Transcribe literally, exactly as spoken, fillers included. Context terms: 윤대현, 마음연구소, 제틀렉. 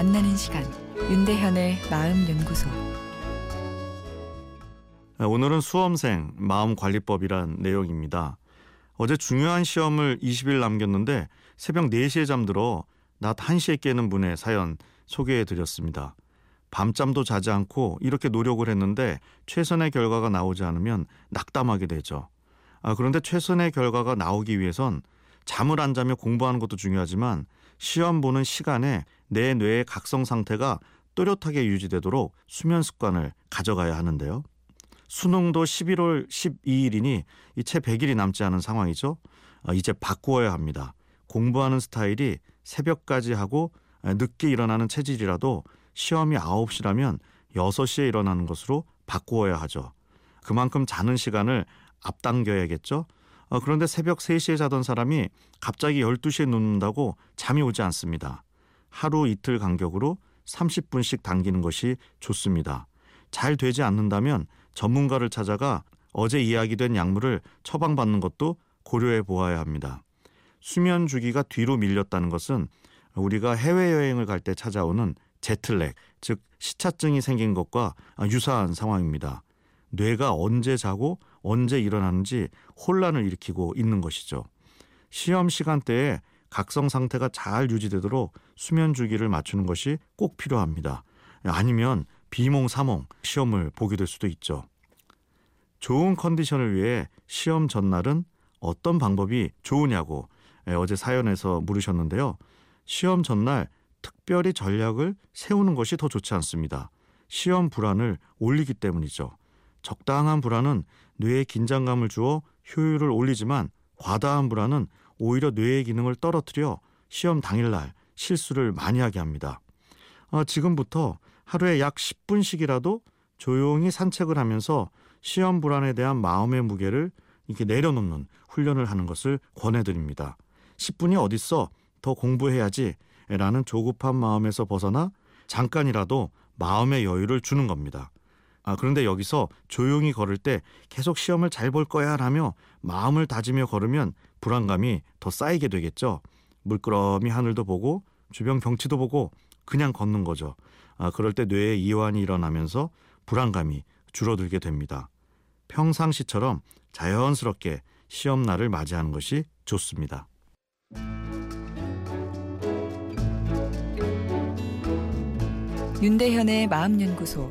만나는 시간, 윤대현의 마음연구소. 오늘은 수험생 마음관리법이란 내용입니다. 어제 중요한 시험을 이십 일 남겼는데 새벽 네 시에 잠들어 낮 한 시에 깨는 분의 사연 소개해드렸습니다. 밤잠도 자지 않고 이렇게 노력을 했는데 최선의 결과가 나오지 않으면 낙담하게 되죠. 아, 그런데 최선의 결과가 나오기 위해선 잠을 안 자며 공부하는 것도 중요하지만 시험 보는 시간에 내 뇌의 각성 상태가 또렷하게 유지되도록 수면 습관을 가져가야 하는데요. 수능도 십일월 십이일이니 채 백 일이 남지 않은 상황이죠. 아, 이제 바꾸어야 합니다. 공부하는 스타일이 새벽까지 하고 늦게 일어나는 체질이라도 시험이 아홉 시라면 여섯 시에 일어나는 것으로 바꾸어야 하죠. 그만큼 자는 시간을 앞당겨야겠죠. 어, 그런데 새벽 세 시에 자던 사람이 갑자기 열두 시에 눕는다고 잠이 오지 않습니다. 하루 이틀 간격으로 삼십 분씩 당기는 것이 좋습니다. 잘 되지 않는다면 전문가를 찾아가 어제 이야기된 약물을 처방받는 것도 고려해 보아야 합니다. 수면 주기가 뒤로 밀렸다는 것은 우리가 해외여행을 갈 때 찾아오는 제틀렉, 즉 시차증이 생긴 것과 유사한 상황입니다. 뇌가 언제 자고 언제 일어나는지 혼란을 일으키고 있는 것이죠. 시험 시간대에 각성 상태가 잘 유지되도록 수면 주기를 맞추는 것이 꼭 필요합니다. 아니면 비몽사몽 시험을 보게 될 수도 있죠. 좋은 컨디션을 위해 시험 전날은 어떤 방법이 좋으냐고 어제 사연에서 물으셨는데요. 시험 전날 특별히 전략을 세우는 것이 더 좋지 않습니다. 시험 불안을 올리기 때문이죠. 적당한 불안은 뇌에 긴장감을 주어 효율을 올리지만 과다한 불안은 오히려 뇌의 기능을 떨어뜨려 시험 당일날 실수를 많이 하게 합니다. 아, 지금부터 하루에 약 십 분씩이라도 조용히 산책을 하면서 시험 불안에 대한 마음의 무게를 이렇게 내려놓는 훈련을 하는 것을 권해드립니다. 십 분이 어딨어? 더 공부해야지 라는 조급한 마음에서 벗어나 잠깐이라도 마음의 여유를 주는 겁니다. 아, 그런데 여기서 조용히 걸을 때 계속 시험을 잘 볼 거야 라며 마음을 다지며 걸으면 불안감이 더 쌓이게 되겠죠. 물끄러미 하늘도 보고 주변 경치도 보고 그냥 걷는 거죠. 아, 그럴 때 뇌에 이완이 일어나면서 불안감이 줄어들게 됩니다. 평상시처럼 자연스럽게 시험날을 맞이하는 것이 좋습니다. 윤대현의 마음연구소,